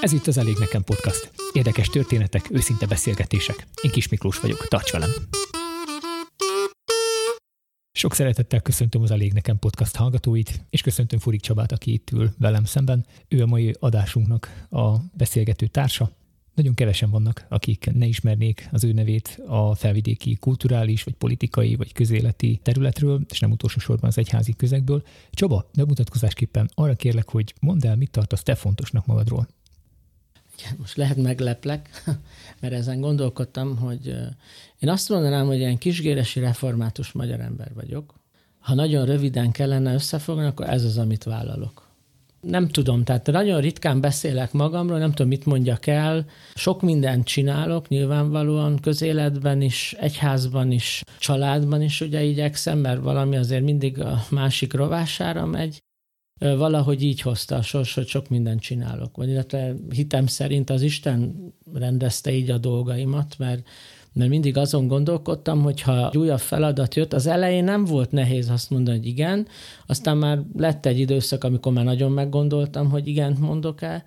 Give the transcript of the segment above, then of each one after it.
Ez itt az Elég Nekem Podcast. Érdekes történetek, őszinte beszélgetések. Én Kis Miklós vagyok, tarts velem! Sok szeretettel köszöntöm az Elég Nekem Podcast hallgatóit, és köszöntöm Furik Csabát, aki itt ül velem szemben. Ő a mai adásunknak a beszélgető társa. Nagyon kevesen vannak, akik ne ismernék az ő nevét a felvidéki kulturális, vagy politikai, vagy közéleti területről, és nem utolsó sorban az egyházi közegből. Csaba, bemutatkozásképpen arra kérlek, hogy mondd el, mit tartasz te fontosnak magadról. Most lehet megleplek, mert ezen gondolkodtam, hogy én azt mondanám, hogy ilyen kisgéresi református magyar ember vagyok. Ha nagyon röviden kellene összefogni, akkor ez az, amit vállalok. Nem tudom, tehát nagyon ritkán beszélek magamról, nem tudom, mit mondjak el. Sok mindent csinálok, nyilvánvalóan közéletben is, egyházban is, családban is ugye igyekszem, mert valami azért mindig a másik rovására megy. Valahogy így hozta a sors, hogy sok mindent csinálok. Vagy illetve hitem szerint az Isten rendezte így a dolgaimat, mert mindig azon gondolkodtam, hogy ha egy újabb feladat jött, az elején nem volt nehéz azt mondani, hogy igen, aztán már lett egy időszak, amikor már nagyon meggondoltam, hogy igent mondok-e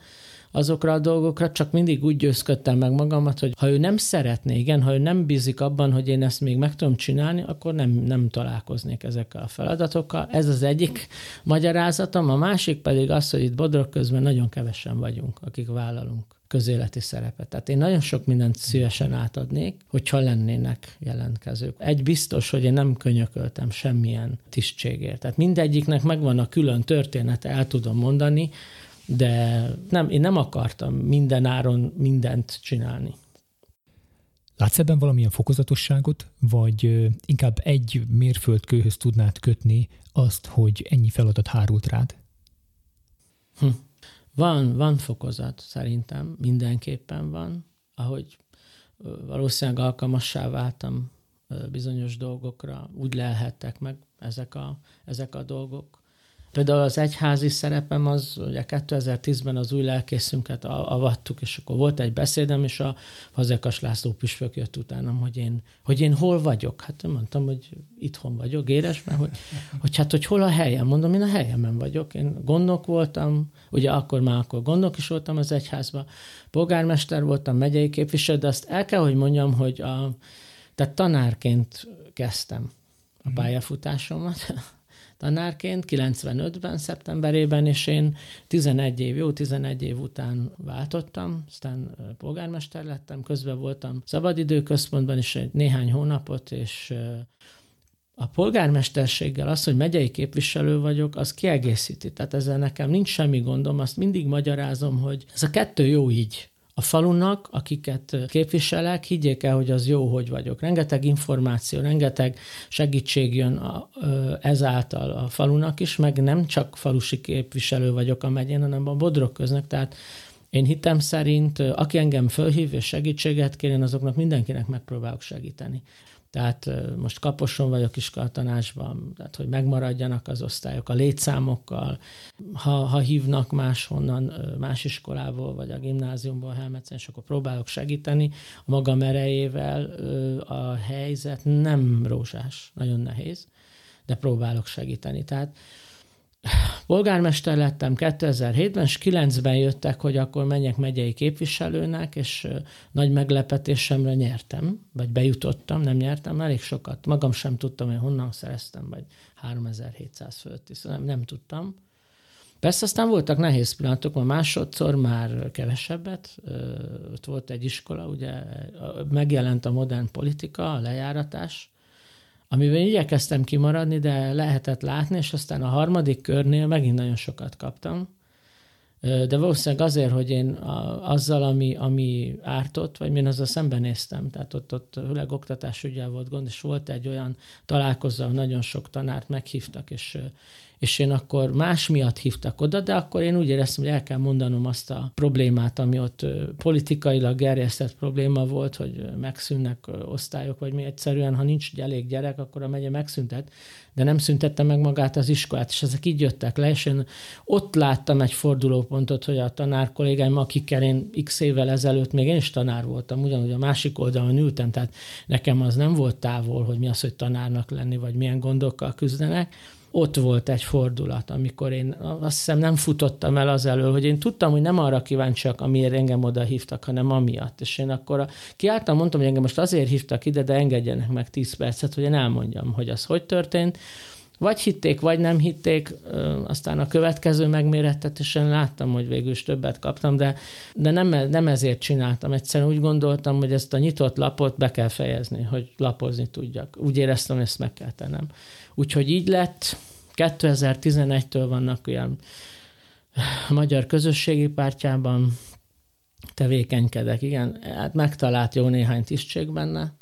azokra a dolgokra, csak mindig úgy győzködtem meg magamat, hogy ha ő nem szeretné, igen, ha ő nem bízik abban, hogy én ezt még meg tudom csinálni, akkor nem találkoznék ezekkel a feladatokkal. Ez az egyik magyarázatom, a másik pedig az, hogy itt Bodrogközben nagyon kevesen vagyunk, akik vállalunk közéleti szerepet. Tehát én nagyon sok mindent szívesen átadnék, hogyha lennének jelentkezők. Egy biztos, hogy én nem könyököltem semmilyen tisztségért. Tehát mindegyiknek megvan a külön története, el tudom mondani, de én nem akartam minden áron mindent csinálni. Látsz ebben valamilyen fokozatosságot, vagy inkább egy mérföldkőhöz tudnád kötni azt, hogy ennyi feladat hárult rád? Van fokozat, szerintem mindenképpen van, ahogy valószínűleg alkalmassá váltam bizonyos dolgokra, úgy lelhettek meg ezek a dolgok. Például az egyházi szerepem az, ugye 2010-ben az új lelkészünket avattuk, és akkor volt egy beszédem, és a Fazekas László püspök jött utánam, hogy én hol vagyok. Hát én mondtam, hogy itthon vagyok, Géresben, hogy hol a helyem. Mondom, én a helyemen vagyok. Én gondnok voltam, ugye akkor gondnok is voltam az egyházban, polgármester voltam, megyei képviselő, de azt el kell, hogy mondjam, hogy tehát tanárként kezdtem a pályafutásomat, tanárként 95-ben, szeptemberében, és én 11 év után váltottam, aztán polgármester lettem, közben voltam szabadidőközpontban is egy néhány hónapot, és a polgármesterséggel az, hogy megyei képviselő vagyok, az kiegészíti. Tehát ezzel nekem nincs semmi gondom, azt mindig magyarázom, hogy ez a kettő jó így. A falunak, akiket képviselek, higgyék el, hogy az jó, hogy vagyok. Rengeteg információ, rengeteg segítség jön ezáltal a falunak is, meg nem csak falusi képviselő vagyok a megyén, hanem a Bodrogköznek. Tehát én hitem szerint, aki engem fölhív és segítséget kérjen, azoknak mindenkinek megpróbálok segíteni. Tehát most Kaposon vagyok iskolatanásban, tehát hogy megmaradjanak az osztályok a létszámokkal, ha hívnak máshonnan, más iskolából, vagy a gimnáziumból, Helmetszen, és akkor próbálok segíteni. A magam erejével a helyzet nem rózsás, nagyon nehéz, de próbálok segíteni. Tehát polgármester lettem 2007-ben, és 2009-ben jöttek, hogy akkor menjek megyei képviselőnek, és nagy meglepetésemre nyertem, vagy bejutottam, nem nyertem, elég sokat. Magam sem tudtam, hogy honnan szereztem, vagy 3700 fölött, szóval nem tudtam. Persze aztán voltak nehéz pillanatok, mert másodszor már kevesebbet. Ott volt egy iskola, ugye megjelent a modern politika, a lejáratás, amiben igyekeztem kimaradni, de lehetett látni, és aztán a harmadik körnél megint nagyon sokat kaptam. De valószínűleg azért, hogy én azzal, ami ártott, vagy én azzal szembenéztem. Tehát ott főleg oktatásügyel volt gond, és volt egy olyan találkozó, nagyon sok tanárt meghívtak, és és én akkor más miatt hívtak oda, de akkor én úgy éreztem, hogy el kell mondanom azt a problémát, ami ott politikailag gerjesztett probléma volt, hogy megszűnnek osztályok, vagy mi egyszerűen, ha nincs elég gyerek, akkor a megye megszüntet, de nem szüntette meg magát az iskolát, és ezek így jöttek le, és én ott láttam egy fordulópontot, hogy a tanár kollégáim, akikkel én x évvel ezelőtt még én is tanár voltam, ugyanúgy a másik oldalon ültem, tehát nekem az nem volt távol, hogy mi az, hogy tanárnak lenni, vagy milyen gondokkal küzdenek. Ott volt egy fordulat, amikor én azt hiszem nem futottam el azelől, hogy én tudtam, hogy nem arra kíváncsiak, amiért engem oda hívtak, hanem amiatt. És én akkor kiálltam, mondtam, hogy engem most azért hívtak ide, de engedjenek meg 10 percet, hogy én elmondjam, hogy az hogy történt. Vagy hitték, vagy nem hitték, aztán a következő megmérettetésen láttam, hogy végül is többet kaptam, de nem ezért csináltam. Egyszerűen úgy gondoltam, hogy ezt a nyitott lapot be kell fejezni, hogy lapozni tudjak. Úgy éreztem, hogy ezt meg kell tennem. Úgyhogy így lett, 2011-től vannak ilyen Magyar Közösségi Pártjában tevékenykedek. Igen, hát megtalált jó néhány tisztség benne.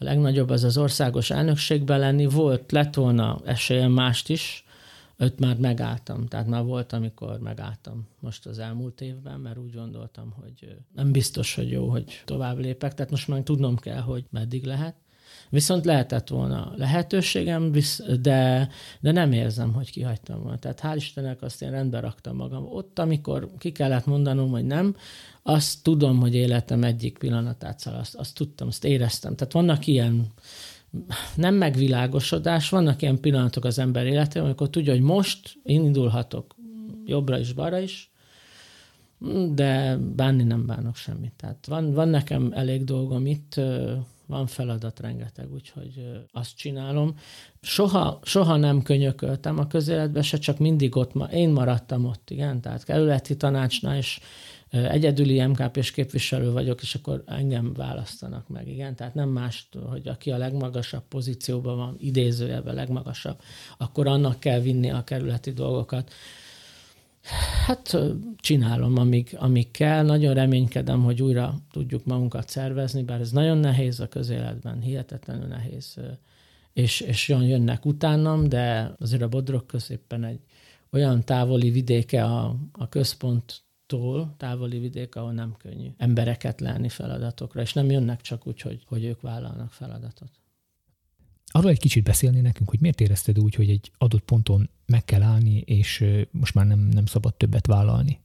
A legnagyobb az országos elnökségben lenni. Lett volna esélyem mást is, öt már megálltam. Tehát már volt, amikor megálltam most az elmúlt évben, mert úgy gondoltam, hogy nem biztos, hogy jó, hogy tovább lépek. Tehát most már tudnom kell, hogy meddig lehet. Viszont lehetett volna lehetőségem, de nem érzem, hogy kihagytam volna. Tehát hál' Istennek azt én rendbe raktam magam. Ott, amikor ki kellett mondanom, hogy nem, azt tudom, hogy életem egyik pillanatát azt tudtam, azt éreztem. Tehát vannak ilyen nem megvilágosodás, vannak ilyen pillanatok az ember életében, amikor tudja, hogy most én indulhatok jobbra is, balra is, de bánni nem bánok semmit. Tehát van nekem elég dolgom itt, van feladat rengeteg, úgyhogy azt csinálom. Soha nem könyököltem a közéletbe, se csak mindig ott, én maradtam ott, igen, tehát kerületi tanácsnál, és egyedüli MKP-s képviselő vagyok, és akkor engem választanak meg, igen, tehát nem mást, hogy aki a legmagasabb pozícióban van, idézőjelben legmagasabb, akkor annak kell vinni a kerületi dolgokat. Hát csinálom, amíg kell. Nagyon reménykedem, hogy újra tudjuk magunkat szervezni, bár ez nagyon nehéz a közéletben, hihetetlenül nehéz, és jönnek utánam, de azért a Bodrogköz éppen egy olyan távoli vidéke a központtól, távoli vidéke, ahol nem könnyű embereket lenni feladatokra, és nem jönnek csak úgy, hogy ők vállalnak feladatot. Arról egy kicsit beszélni nekünk, hogy miért érezted úgy, hogy egy adott ponton meg kell állni, és most már nem szabad többet vállalni?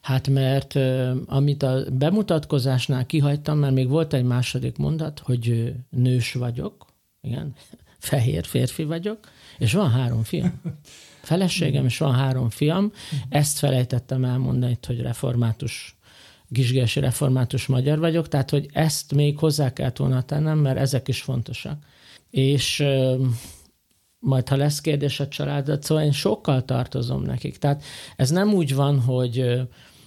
Hát mert amit a bemutatkozásnál kihagytam, mert még volt egy második mondat, hogy nős vagyok, igen, fehér férfi vagyok, és van 3 fiam. Feleségem, és van 3 fiam. Ezt felejtettem elmondani, hogy kisgési református magyar vagyok, tehát hogy ezt még hozzá kellett volna tennem, mert ezek is fontosak. És majd, ha lesz kérdés a családod, szóval én sokkal tartozom nekik. Tehát ez nem úgy van, hogy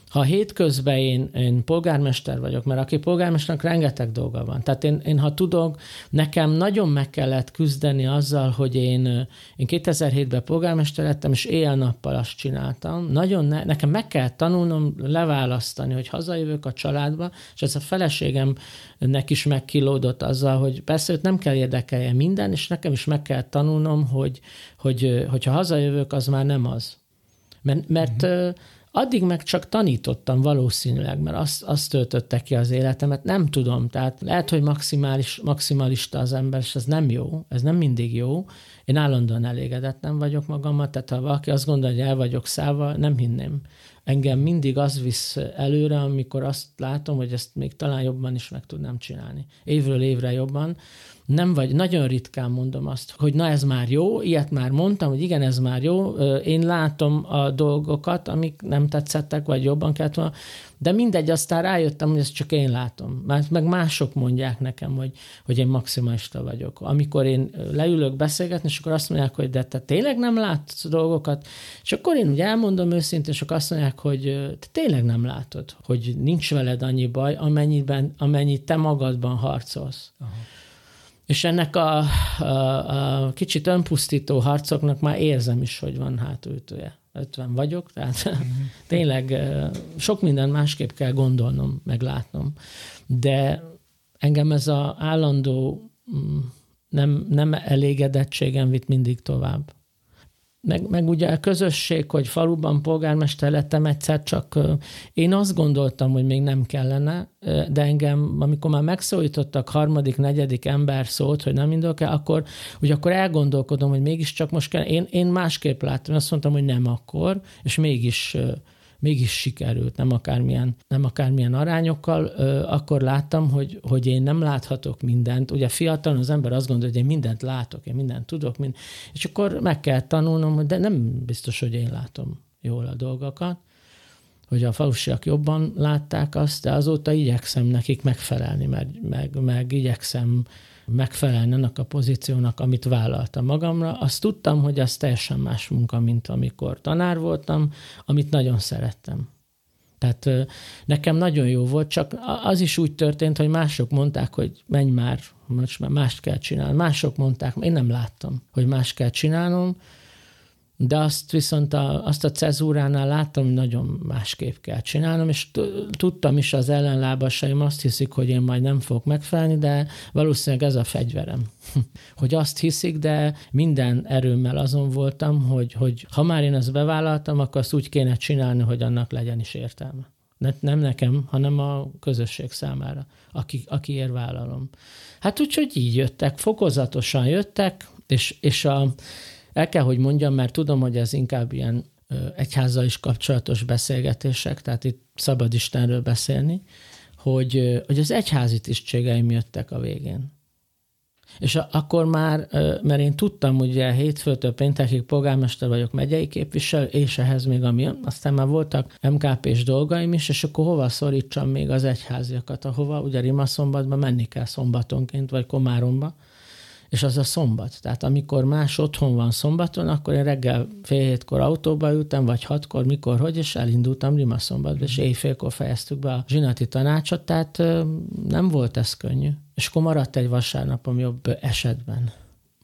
ha hétközben én polgármester vagyok, mert aki polgármesternek rengeteg dolga van. Tehát én ha tudok, nekem nagyon meg kellett küzdeni azzal, hogy én 2007-ben polgármester lettem, és éjjel-nappal azt csináltam. Nekem meg kellett tanulnom leválasztani, hogy hazajövök a családba, és ez a feleségemnek is megkilódott azzal, hogy persze őt nem kell érdekelje minden, és nekem is meg kellett tanulnom, hogy ha hazajövök, az már nem az. Mert addig meg csak tanítottam valószínűleg, mert azt töltötte ki az életemet, nem tudom, tehát lehet, hogy maximalista az ember, és ez nem jó, ez nem mindig jó. Én állandóan elégedett nem vagyok magammal, tehát ha valaki azt gondolja, hogy el vagyok szával, nem hinném. Engem mindig az visz előre, amikor azt látom, hogy ezt még talán jobban is meg tudnám csinálni. Évről évre jobban. Nagyon ritkán mondom azt, hogy na ez már jó, ilyet már mondtam, hogy igen, ez már jó. Én látom a dolgokat, amik nem tetszettek, vagy jobban kellett volna. De mindegy, aztán rájöttem, hogy ezt csak én látom. Meg mások mondják nekem, hogy én maximalista vagyok. Amikor én leülök beszélgetni, és akkor azt mondják, hogy de te tényleg nem látsz dolgokat? És akkor én ugye elmondom őszintén, és azt mondják, hogy te tényleg nem látod, hogy nincs veled annyi baj, amennyit te magadban harcolsz. Aha. És ennek a kicsit önpusztító harcoknak már érzem is, hogy van hátulütője. 50 vagyok, tehát tényleg sok minden másképp kell gondolnom, meglátnom. De engem ez az állandó nem elégedettségem vitt mindig tovább. meg ugye a közösség, hogy faluban polgármester lettem egyszer, csak én azt gondoltam, hogy még nem kellene, de engem, amikor már megszólítottak harmadik, negyedik ember szót, hogy nem indulok el, akkor elgondolkodom, hogy mégiscsak most kell. Én másképp láttam, azt mondtam, hogy nem akkor, és mégis sikerült, nem akármilyen arányokkal, akkor láttam, hogy én nem láthatok mindent. Ugye fiatalon az ember azt gondolja, hogy én mindent látok, én mindent tudok, és akkor meg kell tanulnom, hogy de nem biztos, hogy én látom jól a dolgokat, hogy a falusiak jobban látták azt, de azóta igyekszem nekik megfelelni, meg igyekszem megfelelni annak a pozíciónak, amit vállaltam magamra. Azt tudtam, hogy az teljesen más munka, mint amikor tanár voltam, amit nagyon szerettem. Tehát nekem nagyon jó volt, csak az is úgy történt, hogy mások mondták, hogy menj már, most már mást kell csinálni. Mások mondták, én nem láttam, hogy mást kell csinálnom, de azt viszont azt a cezúránál láttam, hogy nagyon másképp kell csinálnom, és tudtam is, az ellenlábasaim azt hiszik, hogy én majd nem fogok megfelelni, de valószínűleg ez a fegyverem. Hogy azt hiszik, de minden erőmmel azon voltam, hogy ha már én ezt bevállaltam, akkor azt úgy kéne csinálni, hogy annak legyen is értelme. Nem nekem, hanem a közösség számára, akiért vállalom. Hát úgyhogy így jöttek, fokozatosan jöttek, és el kell, hogy mondjam, mert tudom, hogy ez inkább ilyen egyházzal is kapcsolatos beszélgetések, tehát itt szabad Istenről beszélni, hogy az egyházi tisztségeim jöttek a végén. És akkor már, mert én tudtam, ugye hétfőtől péntekig polgármester vagyok, megyei képviselő, és ehhez még ami, aztán már voltak MKP-s dolgaim is, és akkor hova szorítsam még az egyháziakat, ahova ugye Rimaszombatba menni kell szombatonként, vagy Komáromba, és az a szombat. Tehát amikor más otthon van szombaton, akkor én reggel 6:30 autóba ültem, vagy 6-kor, mikor, hogy, és elindultam Rimaszombatba, és éjfélkor fejeztük be a zsinati tanácsot, tehát nem volt ez könnyű. És akkor maradt egy vasárnapom jobb esetben.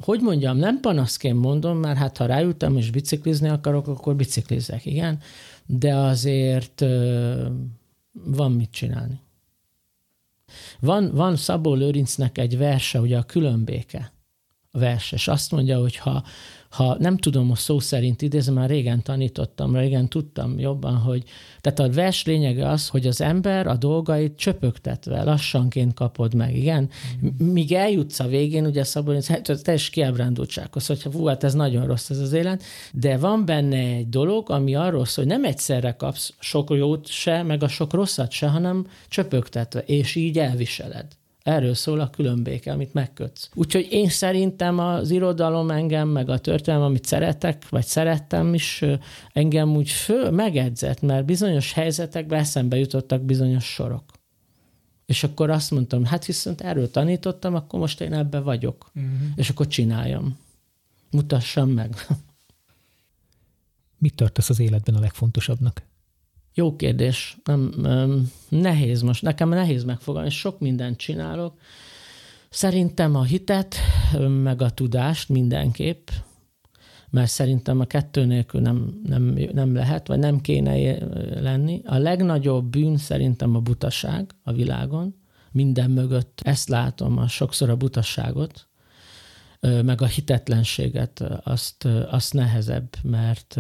Hogy mondjam, nem panaszként mondom, mert hát ha ráültem és biciklizni akarok, akkor biciklizek, igen, de azért van mit csinálni. Van Szabó Lőrincnek egy verse, ugye a Különbéke a vers, és azt mondja, hogy ha nem tudom, a szó szerint idézem, már régen tanítottam, régen tudtam jobban, hogy tehát a vers lényege az, hogy az ember a dolgait csöpögtetve, lassanként kapod meg, igen? Míg eljutsz a végén, ugye Szabó Lőrinc, teljes kiábrándultsághoz, hogyha hát ez nagyon rossz ez az élet, de van benne egy dolog, ami arról szól, hogy nem egyszerre kapsz sok jót se, meg a sok rosszat se, hanem csöpögtetve, és így elviseled. Erről szól a Különbéke, amit megkötsz. Úgyhogy én szerintem az irodalom engem, meg a történelem, amit szeretek, vagy szerettem is, engem úgy megedzett, mert bizonyos helyzetekben eszembe jutottak bizonyos sorok. És akkor azt mondtam, hát viszont erről tanítottam, akkor most én ebben vagyok. És akkor csináljam. Mutassam meg. Mit tartasz az életben a legfontosabbnak? Jó kérdés. Nem, nehéz most. Nekem nehéz megfogalni, és sok mindent csinálok. Szerintem a hitet, meg a tudást mindenképp, mert szerintem a kettő nélkül nem lehet, vagy nem kéne lenni. A legnagyobb bűn szerintem a butaság a világon. Minden mögött ezt látom, sokszor a butasságot, meg a hitetlenséget, azt nehezebb, mert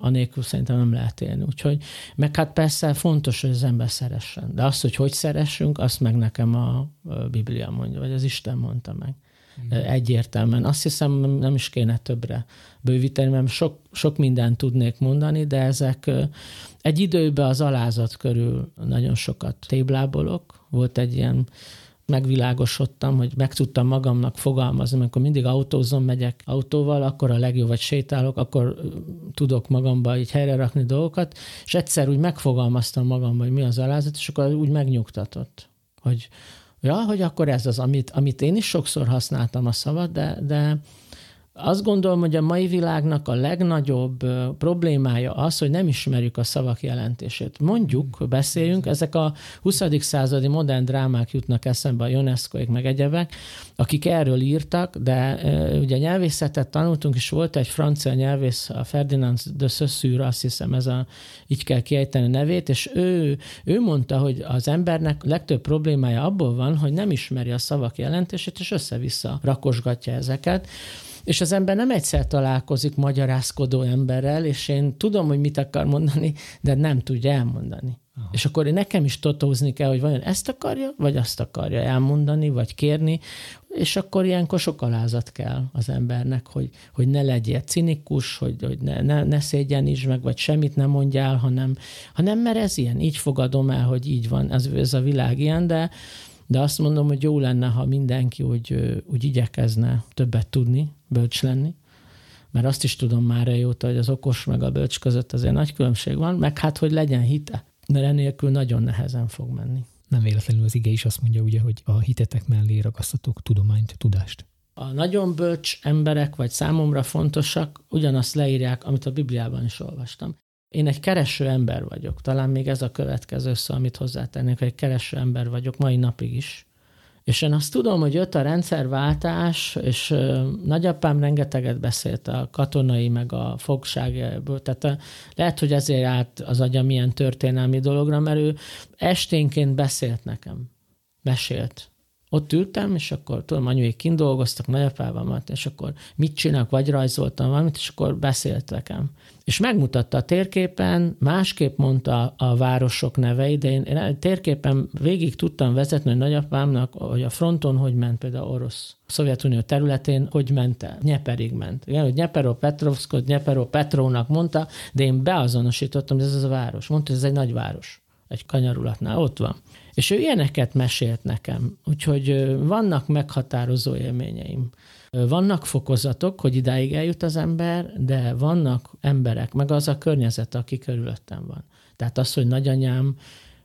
anélkül szerintem nem lehet élni. Úgyhogy, meg hát persze fontos, hogy az ember szeressen. De azt, hogy szeressünk, azt meg nekem a Biblia mondja, vagy az Isten mondta meg. Egyértelműen. Azt hiszem, nem is kéne többre bővíteni, mert sok mindent tudnék mondani, de ezek egy időben az alázat körül nagyon sokat téblábolok. Volt egy ilyen megvilágosodtam, hogy meg tudtam magamnak fogalmazni, amikor mindig autózom, megyek autóval, akkor a legjobb, vagy sétálok, akkor tudok magamba így helyre rakni dolgokat, és egyszer úgy megfogalmaztam magamba, hogy mi az alázat, és akkor úgy megnyugtatott, hogy ja, hogy akkor ez az, amit én is sokszor használtam a szavat, de azt gondolom, hogy a mai világnak a legnagyobb problémája az, hogy nem ismerjük a szavak jelentését. Mondjuk, beszéljünk, ezek a 20. századi modern drámák jutnak eszembe, a Ionescoék meg egyebek, akik erről írtak, de ugye nyelvészetet tanultunk, és volt egy francia nyelvész, a Ferdinand de Saussure, azt hiszem, így kell kiejteni a nevét, és ő mondta, hogy az embernek legtöbb problémája abból van, hogy nem ismeri a szavak jelentését, és össze-vissza rakosgatja ezeket. És az ember nem egyszer találkozik magyarázkodó emberrel, és én tudom, hogy mit akar mondani, de nem tudja elmondani. Aha. És akkor nekem is totózni kell, hogy vajon ezt akarja, vagy azt akarja elmondani, vagy kérni, és akkor ilyenkor sok alázat kell az embernek, hogy ne legyél cinikus, hogy ne szégyenítsd meg, vagy semmit ne mondjál, hanem mert ez ilyen, így fogadom el, hogy így van, ez a világ ilyen, de azt mondom, hogy jó lenne, ha mindenki úgy igyekezne többet tudni, bölcs lenni, mert azt is tudom már régóta, hogy az okos meg a bölcs között azért nagy különbség van, meg hát, hogy legyen hite, mert enélkül nagyon nehezen fog menni. Nem véletlenül az ige is azt mondja, ugye, hogy a hitetek mellé ragasztatok tudományt, tudást. A nagyon bölcs emberek, vagy számomra fontosak, ugyanazt leírják, amit a Bibliában is olvastam. Én egy kereső ember vagyok. Talán még ez a következő szó, amit hozzátennék, hogy egy kereső ember vagyok mai napig is. És én azt tudom, hogy jött a rendszerváltás, és nagyapám rengeteget beszélt a katonai, meg a fogságból. Tehát lehet, hogy ezért állt az agyam ilyen történelmi dologra, mert ő esténként beszélt nekem. Mesélt. Ott ültem, és akkor tudom, anyuék kint dolgoztak, nagyapával, és akkor mit csinálok, vagy rajzoltam valamit, és akkor beszélt nekem. És megmutatta a térképen, másképp mondta a városok neveit, de én térképen végig tudtam vezetni, hogy nagyapámnak, hogy a fronton hogy ment például orosz. A Szovjetunió területén hogy ment el? Nyeperig ment. Igen, hogy Dnyipropetrovszkot, Dnyipropetrónak mondta, de én beazonosítottam, hogy ez az a város. Mondta, hogy ez egy nagy város. Egy kanyarulatnál, ott van. És ő ilyeneket mesélt nekem, úgyhogy vannak meghatározó élményeim. Vannak fokozatok, hogy idáig eljut az ember, de vannak emberek, meg az a környezet, aki körülöttem van. Tehát az, hogy nagyanyám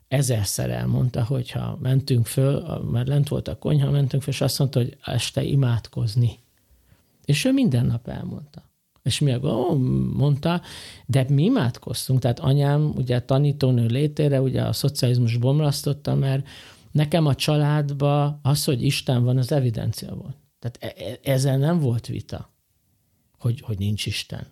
ezerszer elmondta, hogyha mentünk föl, mert lent volt a konyha, mentünk föl, és azt mondta, hogy este imádkozni. És ő minden nap elmondta. És mi mondta, de mi imádkoztunk. Tehát anyám ugye tanítónő létére, ugye a szocializmus bomlasztotta, mert nekem a családban az, hogy Isten van, az evidencia volt. Tehát ezzel nem volt vita, hogy nincs Isten.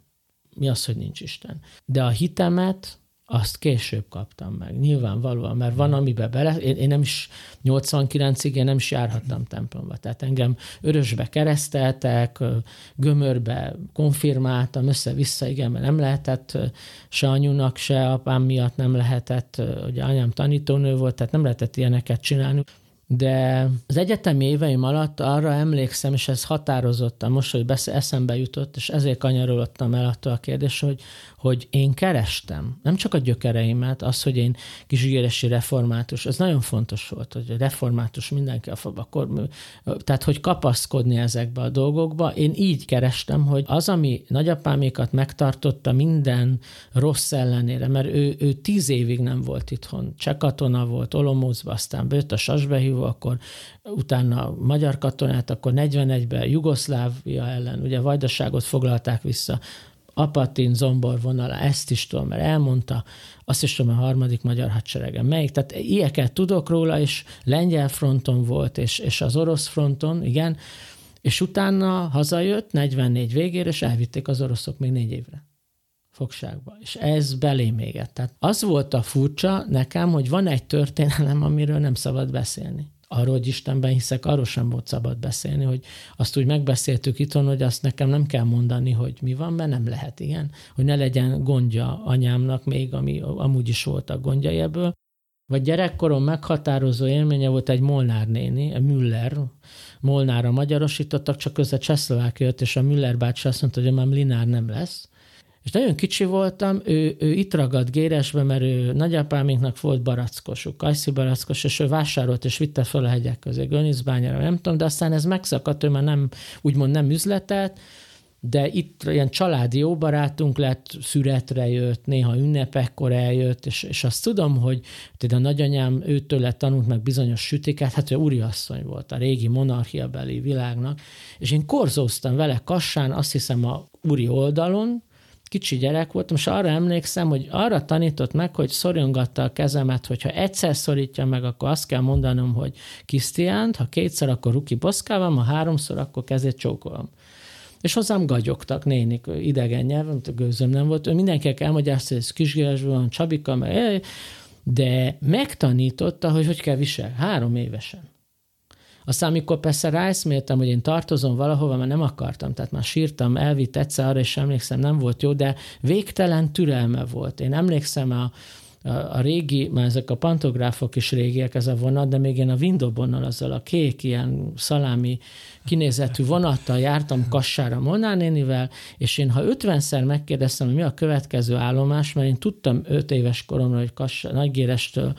Mi az, hogy nincs Isten? De a hitemet azt később kaptam meg. Nyilvánvalóan, mert van, amiben én nem is 89-ig, én nem is járhattam templomba. Tehát engem Örösbe kereszteltek, Gömörbe konfirmáltam, össze-vissza, igen, mert nem lehetett se anyunak, se apám miatt nem lehetett, ugye anyám tanítónő volt, tehát nem lehetett ilyeneket csinálni. De az egyetemi éveim alatt arra emlékszem, és ez határozottan, most, hogy eszembe jutott, és ezért kanyarulottam el attól a kérdés, hogy én kerestem, nem csak a gyökereimet, az, hogy én kis géressi református, ez nagyon fontos volt, hogy református mindenki tehát, hogy kapaszkodni ezekbe a dolgokba. Én így kerestem, hogy az, ami nagyapámékat megtartotta minden rossz ellenére, mert ő 10 évig nem volt itthon, cseh katona volt, Olomócba, aztán bőtt a sasbe hívó, akkor utána magyar katonát, akkor 41-ben Jugoszlávia ellen, ugye Vajdaságot foglalták vissza, Apatin, Zombor vonala, ezt is tudom, mert elmondta, azt is tudom, a 3. magyar hadseregen melyik, tehát ilyeket tudok róla, és lengyel fronton volt, és az orosz fronton, igen, és utána hazajött 44 végére, és elvitték az oroszok még 4 évre fogságba, és ez belém égett. Tehát az volt a furcsa nekem, hogy van egy történelem, amiről nem szabad beszélni. Arról, hogy Istenben hiszek, arról sem volt szabad beszélni, hogy azt úgy megbeszéltük itthon, hogy azt nekem nem kell mondani, hogy mi van, mert nem lehet, igen. Hogy ne legyen gondja anyámnak még, ami amúgy is voltak gondjai ebből. Vagy gyerekkorom meghatározó élménye volt egy Molnár néni, Müller, Molnárra magyarosítottak, csak közben Csehszlovákia jött, és a Müller bácsi azt mondta, hogy már Linár nem lesz. És nagyon kicsi voltam, ő itt ragadt Géresbe, mert ő nagyapáminknak volt barackosuk, kajszi barackos, és ő vásárolt, és vitte fel a hegyek közé, Gönnizbányára, nem tudom, de aztán ez megszakadt, ő már nem, úgymond nem üzletelt, de itt ilyen családi jó barátunk lett, szüretre jött, néha ünnepekkor eljött, és azt tudom, hogy a nagyanyám őtől tanult meg bizonyos sütiket, hát ő úriasszony volt a régi monarchiabeli világnak, és én korzóztam vele Kassán, azt hiszem a úri oldalon, kicsi gyerek voltam, és arra emlékszem, hogy arra tanított meg, hogy szorongatta a kezemet, hogyha egyszer szorítja meg, akkor azt kell mondanom, hogy Krisztiánt, ha 2-szer, akkor ruki boszkálom, ha 3-szor, akkor kezét csókolom. És hozzám gagyogtak nénik, idegen nyelven, gőzöm nem volt, ő mindenkinek elmagyarázta, hogy ez Kisgéresből van, Csabika, de megtanította, hogy kell visel, 3 évesen. Aztán, amikor persze ráeszméltem, hogy én tartozom valahova, mert nem akartam, tehát már sírtam, elvitt egyszer, arra is emlékszem, nem volt jó, de végtelen türelme volt. Én emlékszem a régi, már ezek a pantográfok is régiek, ez a vonat, de még én a Windobonnal, azzal a kék, ilyen szalámi kinézetű vonattal jártam Kassára Molnár nénivel, és én ha 50-szer megkérdeztem, hogy mi a következő állomás, mert én tudtam 5 éves koromra, hogy Nagygérestől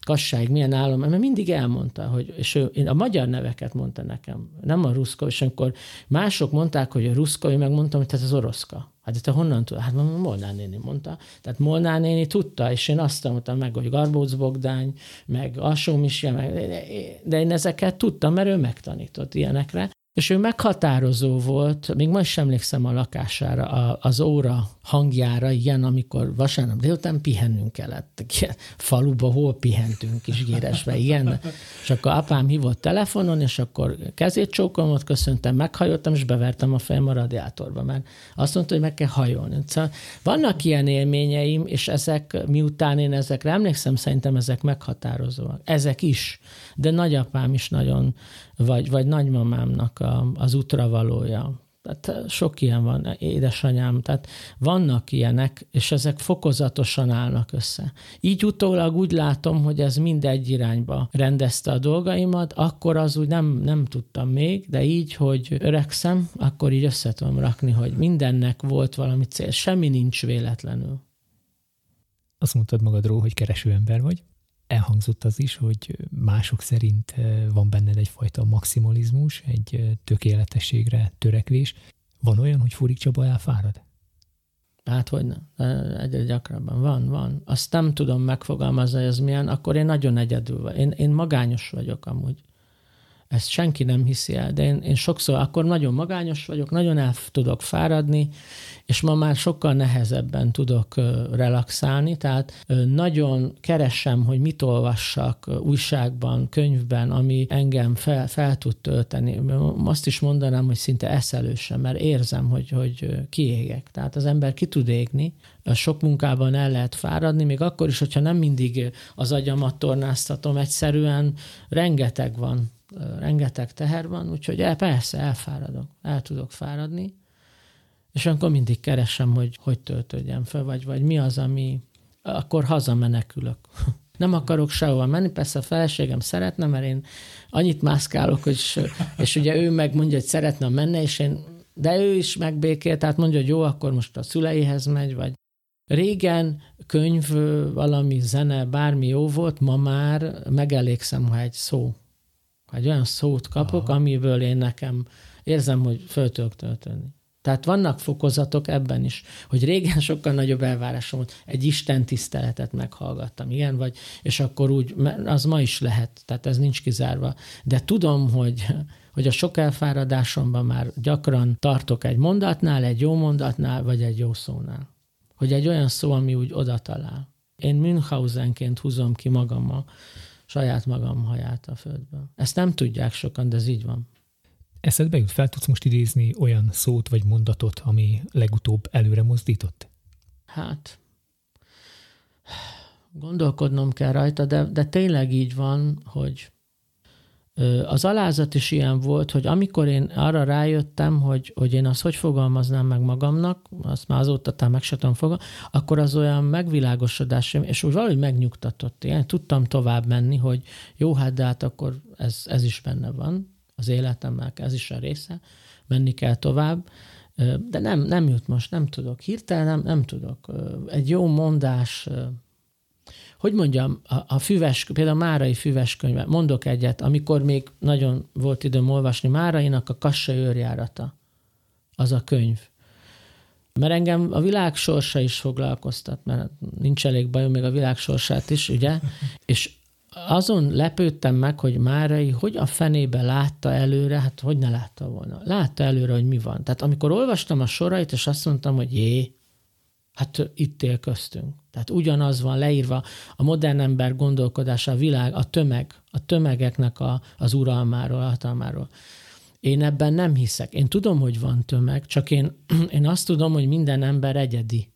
Kassáig milyen állomás, mert mindig elmondta, hogy, és ő a magyar neveket mondta nekem, nem a ruszka, és amikor mások mondták, hogy a ruszka, én megmondtam, hogy ez az oroszka. Hát de te honnan tudod? Hát Molnár néni mondta. Tehát Molnár néni tudta, és én azt mondtam meg, hogy Garbóc Bogdány, meg Alsó Misje, de én ezeket tudtam, mert ő megtanított ilyenekre. És ő meghatározó volt, még most sem emlékszem a lakására, az óra hangjára, ilyen, amikor vasárnap délután pihennünk kellett. Ilyen faluba hol pihentünk is Géresbe, ilyen. És akkor apám hívott telefonon, és akkor kezét csókolmot köszöntem, meghajoltam, és bevertem a fejem a radiátorba, mert azt mondta, hogy meg kell hajolni. Szóval vannak ilyen élményeim, és ezek, miután én ezekre emlékszem, szerintem ezek meghatározóak. Ezek is. De nagyapám is nagyon, vagy nagymamámnak az útravalója. Tehát sok ilyen van, édesanyám, tehát vannak ilyenek, és ezek fokozatosan állnak össze. Így utólag úgy látom, hogy ez mind egy irányba rendezte a dolgaimat, akkor az úgy nem tudtam még, de így, hogy öregszem, akkor így össze tudom rakni, hogy mindennek volt valami cél, semmi nincs véletlenül. Azt mondtad magadról, hogy kereső ember vagy. Elhangzott az is, hogy mások szerint van benned egyfajta maximalizmus, egy tökéletességre törekvés. Van olyan, hogy Furik Csaba elfárad? Hát hogyne. Egyre gyakrabban. Van. Azt nem tudom megfogalmazni, hogy ez milyen, akkor én nagyon egyedül vagyok. Én magányos vagyok amúgy. Ezt senki nem hiszi el, de én sokszor akkor nagyon magányos vagyok, nagyon el tudok fáradni, és ma már sokkal nehezebben tudok relaxálni, tehát nagyon keresem, hogy mit olvassak újságban, könyvben, ami engem fel tud tölteni. Azt is mondanám, hogy szinte eszelősen, mert érzem, hogy kiégek. Tehát az ember ki tud égni, sok munkában el lehet fáradni, még akkor is, hogyha nem mindig az agyamat tornáztatom, egyszerűen rengeteg teher van, úgyhogy persze elfáradok, el tudok fáradni, és akkor mindig keresem, hogy töltődjem fel, vagy mi az, ami... Akkor hazamenekülök. Nem akarok sehova menni, persze a feleségem szeretne, mert én annyit mászkálok, és ugye ő megmondja, hogy szeretne menni, de ő is megbékél, tehát mondja, hogy jó, akkor most a szüleihez megy, vagy régen könyv, valami zene, bármi jó volt, ma már megelégszem, ha egy szó. Egy olyan szót kapok, amiből én nekem érzem, hogy föl tudok tölteni. Tehát vannak fokozatok ebben is, hogy régen sokkal nagyobb elvárásom volt, egy istentiszteletet meghallgattam, ilyen vagy, és akkor úgy, az ma is lehet, tehát ez nincs kizárva. De tudom, hogy a sok elfáradásomban már gyakran tartok egy mondatnál, egy jó mondatnál, vagy egy jó szónál. Hogy egy olyan szó, ami úgy oda talál. Én Münchhausenként húzom ki magammal, saját magam haját a földből. Ezt nem tudják sokan, de ez így van. Eszedbe jut, fel tudsz most idézni olyan szót vagy mondatot, ami legutóbb előre mozdított? Hát, gondolkodnom kell rajta, de tényleg így van, hogy az alázat is ilyen volt, hogy amikor én arra rájöttem, hogy én azt hogy fogalmaznám meg magamnak, azt már azóta meg se tudom fogalmazni, akkor az olyan megvilágosodás, és úgy valahogy megnyugtatott. Én tudtam tovább menni, hogy jó, hát de hát akkor ez is benne van, az életemmel, ez is a része, menni kell tovább, de nem jut most, nem tudok. Hirtelen nem tudok. Egy jó mondás... Hogy mondjam, a füves, például a Márai füves könyve, mondok egyet, amikor még nagyon volt időm olvasni Márainak, a Kassa őrjárata, az a könyv. Mert engem a világ sorsa is foglalkoztat, mert nincs elég bajom még a világ sorsát is, ugye? És azon lepődtem meg, hogy Márai hogy a fenébe látta előre, hát hogy ne látta volna. Látta előre, hogy mi van. Tehát amikor olvastam a sorait, és azt mondtam, hogy hát itt él köztünk. Tehát ugyanaz van leírva a modern ember gondolkodása, a világ, a tömegeknek az uralmáról, a hatalmáról. Én ebben nem hiszek. Én tudom, hogy van tömeg, csak én azt tudom, hogy minden ember egyedi.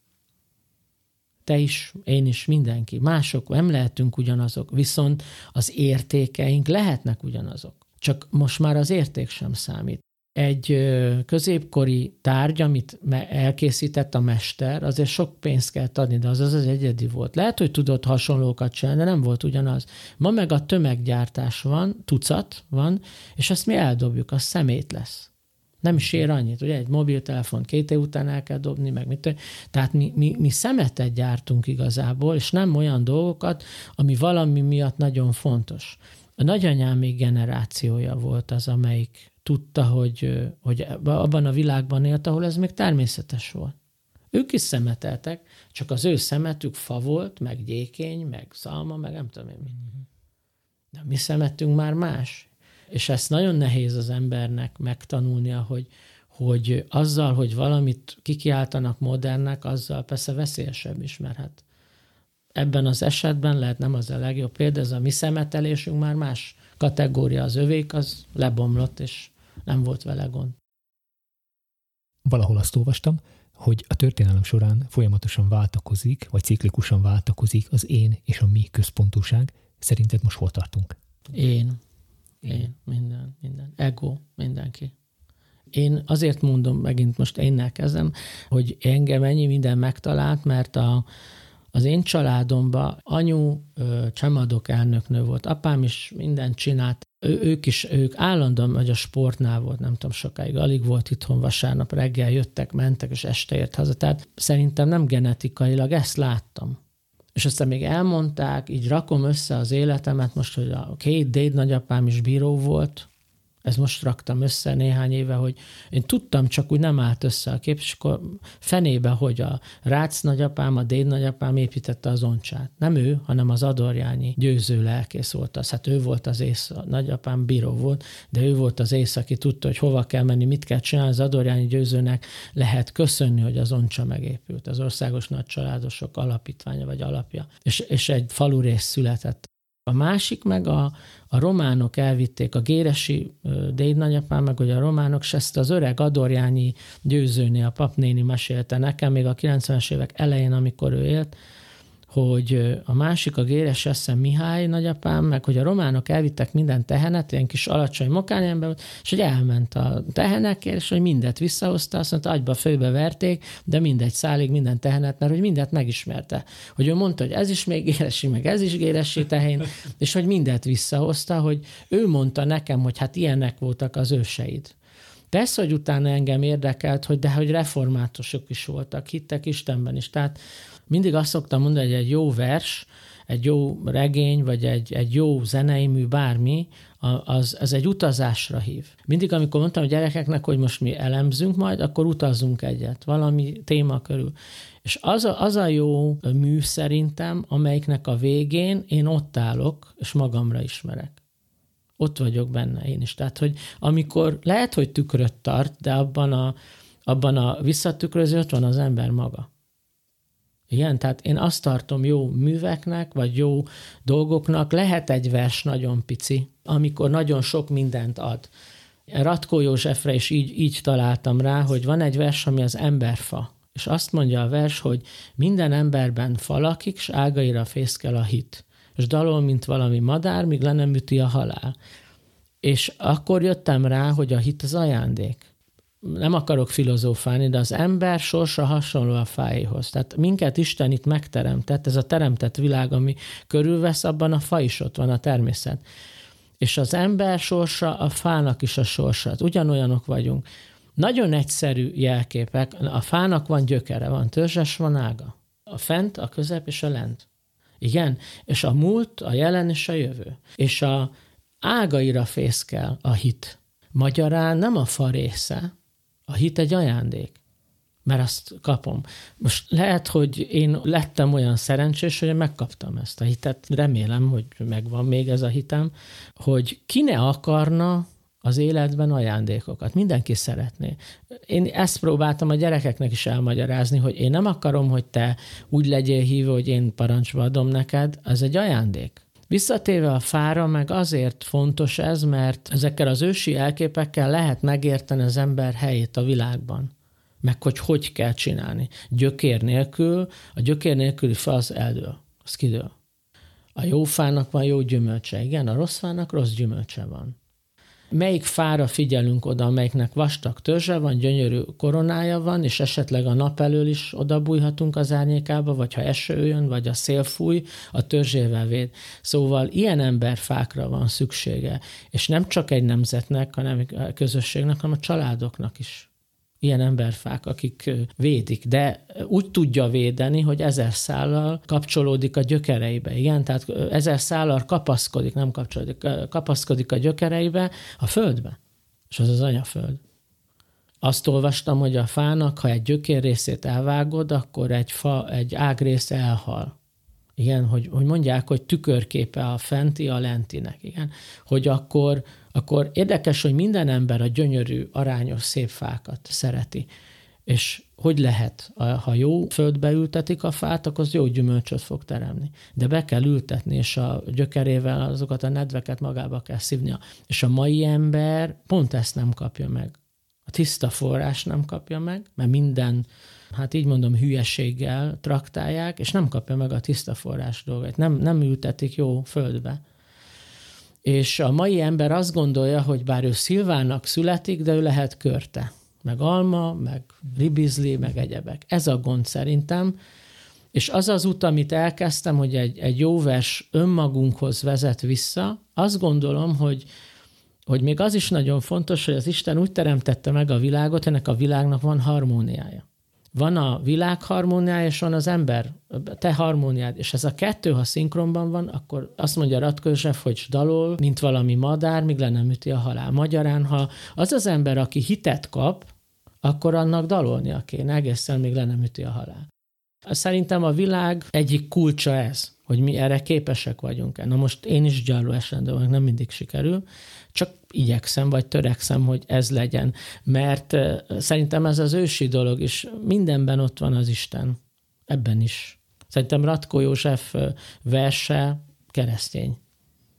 Te is, én is, mindenki. Mások, nem lehetünk ugyanazok, viszont az értékeink lehetnek ugyanazok. Csak most már az érték sem számít. Egy középkori tárgy, amit elkészített a mester, azért sok pénzt kell adni, de az az egyedi volt. Lehet, hogy tudott hasonlókat csinálni, de nem volt ugyanaz. Ma meg a tömeggyártás van, tucat van, és azt mi eldobjuk, az szemét lesz. Nem is ér annyit, ugye? Egy mobiltelefon 2 év után el kell dobni, meg mit. Tehát mi szemetet gyártunk igazából, és nem olyan dolgokat, ami valami miatt nagyon fontos. A nagyanyám még generációja volt az, amelyik tudta, hogy abban a világban élt, ahol ez még természetes volt. Ők is szemeteltek, csak az ő szemetük fa volt, meg gyékény, meg szalma, meg nem tudom én mit. De mi szemetünk már más. És ezt nagyon nehéz az embernek megtanulnia, hogy azzal, hogy valamit kikiáltanak modernnek, azzal persze veszélyesebb is, mert hát ebben az esetben lehet nem az a legjobb példa, ez a mi szemetelésünk már más kategória, az övék, az lebomlott, és nem volt vele gond. Valahol azt olvastam, hogy a történelem során folyamatosan váltakozik, vagy ciklikusan váltakozik az én és a mi központúság. Szerinted most hol tartunk? Én. Minden. Ego, mindenki. Én azért mondom, megint most énnel kezdem, hogy engem ennyi minden megtalált, mert az én családomban anyu CSEMADOK elnöknő volt, apám is mindent csinált, ők állandóan, vagy a sportnál volt, nem tudom, sokáig alig volt itthon, vasárnap reggel jöttek, mentek, és este ért haza. Tehát szerintem nem genetikailag, ezt láttam. És aztán még elmondták, így rakom össze az életemet most, hogy a 2 dédnagyapám is bíró volt, ezt most raktam össze néhány éve, hogy én tudtam, csak úgy nem állt össze a kép, és akkor fenébe, hogy a Rácz nagyapám, a Déd nagyapám építette az Oncsát. Nem ő, hanem az Adorjányi Győző lelkész volt az. Hát ő volt az ész, a nagyapám bíró volt, de ő volt az ész, aki tudta, hogy hova kell menni, mit kell csinálni. Az Adorjányi Győzőnek lehet köszönni, hogy az Oncsa megépült, az Országos Nagycsaládosok alapítványa vagy alapja. És egy falurész született. A másik meg a románok elvitték, a géresi dédnagyapám meg, hogy a románok, és ezt az öreg Adorjányi Győzőnél a papnéni mesélte nekem még a 90-es évek elején, amikor ő élt, hogy a másik, a Géres, azt hiszem Mihály nagyapám, meg hogy a románok elvittek minden tehenet, ilyen kis alacsony mokányember volt, és hogy elment a tehenekért, és hogy mindet visszahozta, azt mondta, agyba, főbe verték, de mindegy szálig minden tehenet, mert hogy mindet megismerte. Hogy ő mondta, hogy ez is még Géresi, meg ez is Géresi tehén, és hogy mindet visszahozta, hogy ő mondta nekem, hogy hát ilyenek voltak az őseid. Persze, hogy utána engem érdekelt, hogy de hogy reformátusok is voltak, hittek Istenben is. Tehát mindig azt szoktam mondani, hogy egy jó vers, egy jó regény, vagy egy jó zenei mű, bármi, az egy utazásra hív. Mindig, amikor mondtam a gyerekeknek, hogy most mi elemzünk majd, akkor utazzunk egyet, valami téma körül. És az a jó mű szerintem, amelyiknek a végén én ott állok, és magamra ismerek. Ott vagyok benne én is. Tehát, hogy amikor lehet, hogy tükröt tart, de abban a visszatükröző ott van az ember maga. Igen, tehát én azt tartom jó műveknek, vagy jó dolgoknak. Lehet egy vers nagyon pici, amikor nagyon sok mindent ad. Ratkó Józsefre is így találtam rá, hogy van egy vers, ami az emberfa. És azt mondja a vers, hogy minden emberben fa lakik, s ágaira fészkel a hit. És dalol, mint valami madár, míg le nem üti a halál. És akkor jöttem rá, hogy a hit az ajándék. Nem akarok filozófálni, de az ember sorsa hasonló a fáihoz. Tehát minket Isten itt megteremtett, ez a teremtett világ, ami körülvesz, abban a fa is ott van, a természet. És az ember sorsa a fának is a sorsa. Ugyanolyanok vagyunk. Nagyon egyszerű jelképek. A fának van gyökere, van törzses, van ága. A fent, a közep és a lent. Igen, és a múlt, a jelen és a jövő. És a ágaira fészkel a hit. Magyarán nem a fa része, a hit egy ajándék, mert azt kapom. Most lehet, hogy én lettem olyan szerencsés, hogy megkaptam ezt a hitet, remélem, hogy megvan még ez a hitem, hogy ki ne akarna az életben ajándékokat. Mindenki szeretné. Én ezt próbáltam a gyerekeknek is elmagyarázni, hogy én nem akarom, hogy te úgy legyél hívő, hogy én parancsba adom neked, az egy ajándék. Visszatéve a fára, meg azért fontos ez, mert ezekkel az ősi elképekkel lehet megérteni az ember helyét a világban, meg hogy kell csinálni. Gyökér nélkül, a gyökér nélküli fa az eldől, az kidől. A jó fának van jó gyümölcse, igen, a rossz fának rossz gyümölcse van. melyik fára figyelünk oda, amelyiknek vastag törzse van, gyönyörű koronája van, és esetleg a nap elől is odabújhatunk az árnyékába, vagy ha eső jön, vagy a szél fúj, a törzsével véd. Szóval ilyen emberfákra van szüksége, és nem csak egy nemzetnek, hanem a közösségnek, hanem a családoknak is. Ilyen emberfák, akik védik, de úgy tudja védeni, hogy 1000 szállal kapcsolódik a gyökereibe. Igen, tehát 1000 szállal kapaszkodik, nem kapcsolódik, kapaszkodik a gyökereibe, a földbe, és az az anyaföld. Azt olvastam, hogy a fának, ha egy gyökér részét elvágod, akkor egy ág része elhal. Igen, hogy mondják, hogy tükörképe a fenti, a lentinek. Igen, hogy akkor érdekes, hogy minden ember a gyönyörű, arányos, szép fákat szereti. És hogy lehet? Ha jó földbe ültetik a fát, akkor az jó gyümölcsöt fog teremni. De be kell ültetni, és a gyökerével azokat a nedveket magába kell szívnia. És a mai ember pont ezt nem kapja meg. A tiszta forrás nem kapja meg, mert minden, hát így mondom, hülyeséggel traktálják, és nem kapja meg a tiszta forrás dolgait. Nem ültetik jó földbe. És a mai ember azt gondolja, hogy bár ő szilvának születik, de ő lehet körte. Meg alma, meg ribizli, meg egyebek. Ez a gond szerintem. És az az út, amit elkezdtem, hogy egy jó vers önmagunkhoz vezet vissza, azt gondolom, hogy még az is nagyon fontos, hogy az Isten úgy teremtette meg a világot, ennek a világnak van harmóniája. Van a világ harmóniája, és van az ember, te harmóniád. És ez a kettő, ha szinkronban van, akkor azt mondja Ratkó József, hogy dalol, mint valami madár, míg le nem üti a halál. Magyarán, ha az az ember, aki hitet kap, akkor annak dalolnia kéne egészen, míg le nem üti a halál. Szerintem a világ egyik kulcsa ez, hogy mi erre képesek vagyunk. Na most én is gyarló esendő vagyok, nem mindig sikerül, csak igyekszem, vagy törekszem, hogy ez legyen. Mert szerintem ez az ősi dolog, és mindenben ott van az Isten. Ebben is. Szerintem Ratkó József verse keresztény.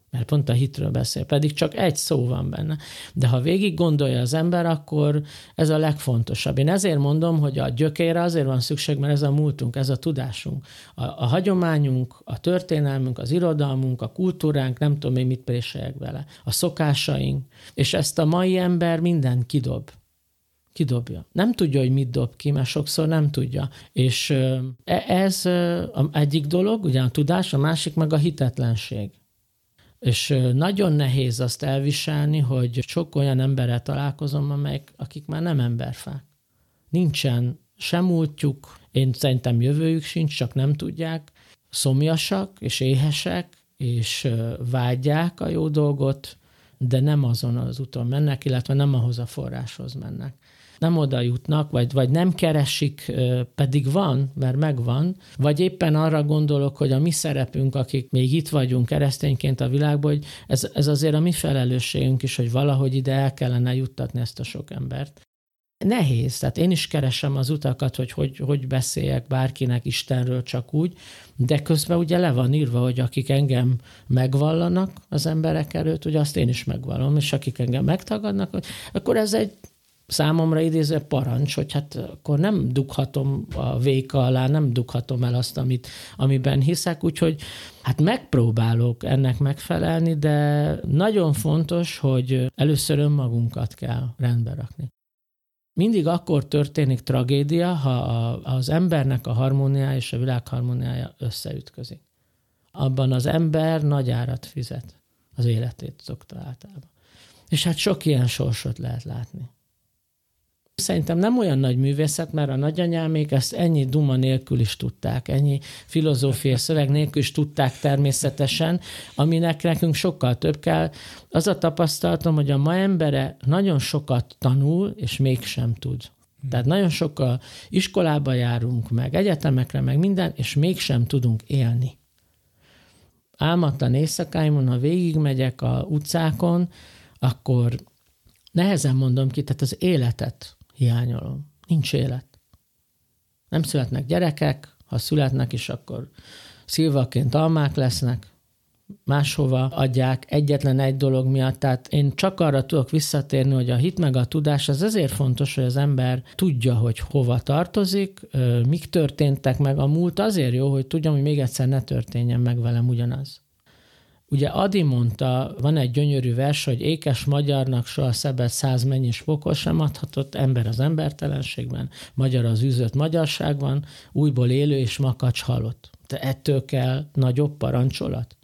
Mert pont a hitről beszél. Pedig csak egy szó van benne. De ha végig gondolja az ember, akkor ez a legfontosabb. Én ezért mondom, hogy a gyökére azért van szükség, mert ez a múltunk, ez a tudásunk. A hagyományunk, a történelmünk, az irodalmunk, a kultúránk, nem tudom én mit préseljek vele. A szokásaink. És ezt a mai ember minden kidob. Kidobja. Nem tudja, hogy mit dob ki, mert sokszor nem tudja. És ez egyik dolog, ugye a tudás, a másik meg a hitetlenség. És nagyon nehéz azt elviselni, hogy sok olyan emberrel találkozom, akik már nem emberfák. Nincsen sem múltjuk, én szerintem jövőjük sincs, csak nem tudják. Szomjasak és éhesek, és vágyják a jó dolgot, de nem azon az úton mennek, illetve nem ahhoz a forráshoz mennek. Nem oda jutnak, vagy nem keresik, pedig van, mert megvan, vagy éppen arra gondolok, hogy a mi szerepünk, akik még itt vagyunk keresztényként a világban, hogy ez azért a mi felelősségünk is, hogy valahogy ide el kellene juttatni ezt a sok embert. Nehéz, tehát én is keresem az utakat, hogy beszéljek bárkinek Istenről csak úgy, de közben ugye le van írva, hogy akik engem megvallanak az emberek előtt, hogy azt én is megvallom, és akik engem megtagadnak, akkor ez egy számomra idéző parancs, hogy hát akkor nem dughatom a véka alá, nem dughatom el azt, amiben hiszek, úgyhogy hát megpróbálok ennek megfelelni, de nagyon fontos, hogy először önmagunkat kell rendbe rakni. Mindig akkor történik tragédia, ha az embernek a harmóniája és a világ harmóniája összeütközik. Abban az ember nagy árat fizet, az életét szokta általában. És hát sok ilyen sorsot lehet látni. Szerintem nem olyan nagy művészet, mert a nagyanyámék ezt ennyi duma nélkül is tudták, ennyi filozófiai szöveg nélkül is tudták természetesen, aminek nekünk sokkal több kell. Az a tapasztalatom, hogy a ma embere nagyon sokat tanul, és mégsem tud. Tehát nagyon sokkal iskolába járunk meg, egyetemekre, meg minden, és mégsem tudunk élni. Álmatlan éjszakáimon, ha végigmegyek a utcákon, akkor nehezen mondom ki, tehát az életet hiányolom. Nincs élet. Nem születnek gyerekek, ha születnek is, akkor szilvaként almák lesznek, máshova adják egyetlen egy dolog miatt. Tehát én csak arra tudok visszatérni, hogy a hit meg a tudás, az azért fontos, hogy az ember tudja, hogy hova tartozik, mik történtek meg a múlt, azért jó, hogy tudjam, hogy még egyszer ne történjen meg velem ugyanaz. Ugye Adi mondta, van egy gyönyörű vers, hogy ékes magyarnak soha szebbet 100 mennyis pokol sem adhatott, ember az embertelenségben, magyar az űzött magyarságban, újból élő és makacs halott. De ettől kell nagyobb parancsolat.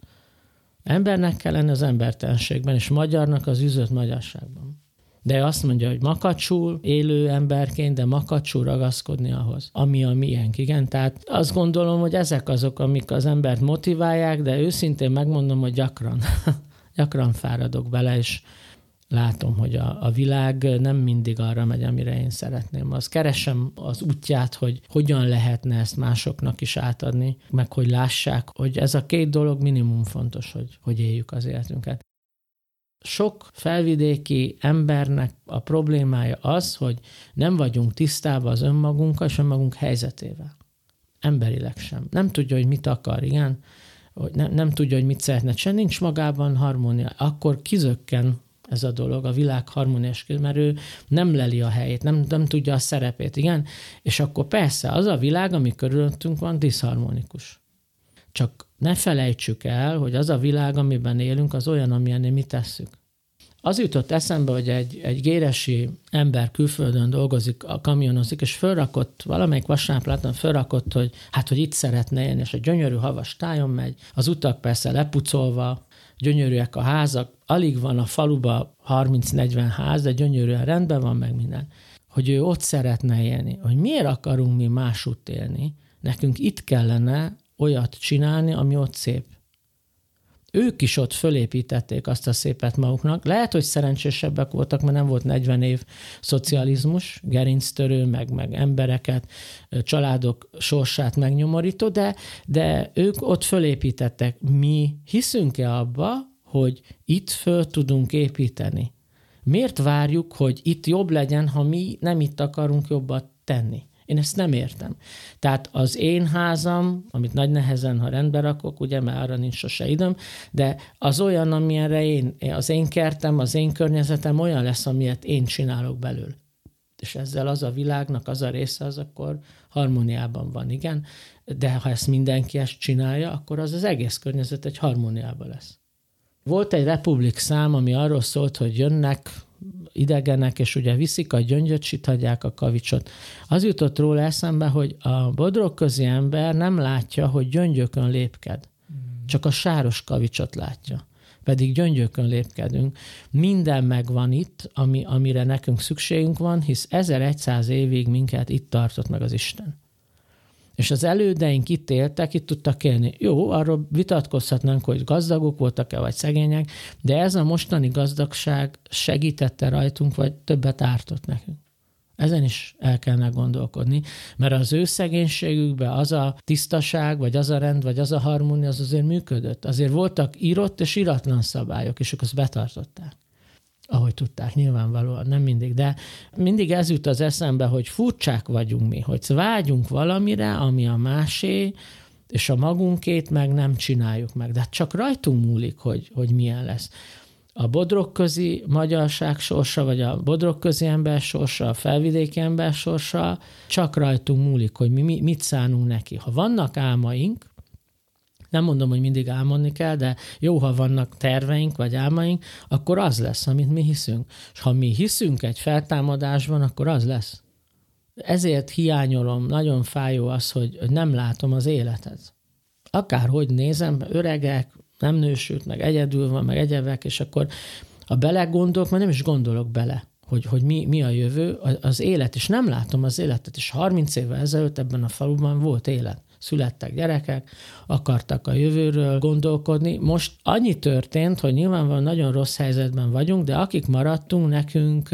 Embernek kell lenni az embertelenségben, és magyarnak az űzött magyarságban. De azt mondja, hogy makacsul élő emberként, de makacsul ragaszkodni ahhoz, ami a miénk. Igen, tehát azt gondolom, hogy ezek azok, amik az embert motiválják, de őszintén megmondom, hogy gyakran fáradok bele, és látom, hogy a világ nem mindig arra megy, amire én szeretném. Azt keresem az útját, hogy hogyan lehetne ezt másoknak is átadni, meg hogy lássák, hogy ez a két dolog minimum fontos, hogy éljük az életünket. Sok felvidéki embernek a problémája az, hogy nem vagyunk tisztában az önmagunkkal és önmagunk helyzetével. Emberileg sem. Nem tudja, hogy mit akar, igen. Nem tudja, hogy mit szeretne. Sem nincs magában harmónia. Akkor kizökken ez a dolog, a világ harmóniás, mert ő nem leli a helyét, nem tudja a szerepét, igen. És akkor persze az a világ, ami körülöttünk van, diszharmonikus. Csak ne felejtsük el, hogy az a világ, amiben élünk, az olyan, amilyen mi tesszük. Az jutott eszembe, hogy egy géresi ember külföldön dolgozik, kamionozik, és fölrakott, valamelyik vasárnap láttam, fölrakott, hogy hát, hogy itt szeretne élni, és a gyönyörű havas tájon megy, az utak persze lepucolva, gyönyörűek a házak, alig van a faluba 30-40 ház, de gyönyörűen rendben van meg minden. Hogy ő ott szeretne élni, hogy miért akarunk mi másút élni, nekünk itt kellene olyat csinálni, ami ott szép. Ők is ott fölépítették azt a szépet maguknak. Lehet, hogy szerencsésebbek voltak, mert nem volt 40 év szocializmus, gerinctörő, meg embereket, családok sorsát megnyomorító, de ők ott fölépítettek. Mi hiszünk-e abba, hogy itt föl tudunk építeni? Miért várjuk, hogy itt jobb legyen, ha mi nem itt akarunk jobbat tenni? Én ezt nem értem. Tehát az én házam, amit nagy nehezen, ha rendbe rakok, ugye, mert arra nincs sose időm, de az olyan, amilyenre az én kertem, az én környezetem olyan lesz, amilyet én csinálok belőle. És ezzel az a világnak az a része, az akkor harmóniában van, igen. De ha ezt mindenki ezt csinálja, akkor az egész környezet egy harmóniában lesz. Volt egy republik szám, ami arról szólt, hogy jönnek idegenek, és ugye viszik a gyöngyöt, sithagyják a kavicsot. Az jutott róla eszembe, hogy a bodrogközi ember nem látja, hogy gyöngyökön lépked. Csak a sáros kavicsot látja. Pedig gyöngyökön lépkedünk. Minden megvan itt, amire nekünk szükségünk van, hisz 1100 évig minket itt tartott meg az Isten. És az elődeink itt éltek, itt tudtak élni. Jó, arról vitatkozhatnánk, hogy gazdagok voltak-e, vagy szegények, de ez a mostani gazdagság segítette rajtunk, vagy többet ártott nekünk. Ezen is el kellene gondolkodni, mert az ő szegénységükben az a tisztaság, vagy az a rend, vagy az a harmónia, az azért működött. Azért voltak írott és iratlan szabályok, és ők azt betartották. Ahogy tudták, nyilvánvalóan, nem mindig, de mindig ez jut az eszembe, hogy furcsák vagyunk mi, hogy vágyunk valamire, ami a másé, és a magunkét meg nem csináljuk meg. De csak rajtunk múlik, hogy milyen lesz. A bodrogközi magyarság sorsa, vagy a bodrogközi ember sorsa, a felvidéki ember sorsa, csak rajtunk múlik, hogy mi mit szánunk neki. Ha vannak álmaink, nem mondom, hogy mindig álmodni kell, de jó, ha vannak terveink vagy álmaink, akkor az lesz, amit mi hiszünk. És ha mi hiszünk egy feltámadásban, akkor az lesz. Ezért hiányolom, nagyon fájó az, hogy nem látom az életet. Akárhogy nézem, öregek, nem nősült, meg egyedül van, meg egyebek, és akkor ha belegondolok, mert nem is gondolok bele, hogy mi a jövő, az élet, és nem látom az életet, és 30 évvel ezelőtt ebben a faluban volt élet. Születtek gyerekek, akartak a jövőről gondolkodni. Most annyi történt, hogy nyilvánvalóan nagyon rossz helyzetben vagyunk, de akik maradtunk, nekünk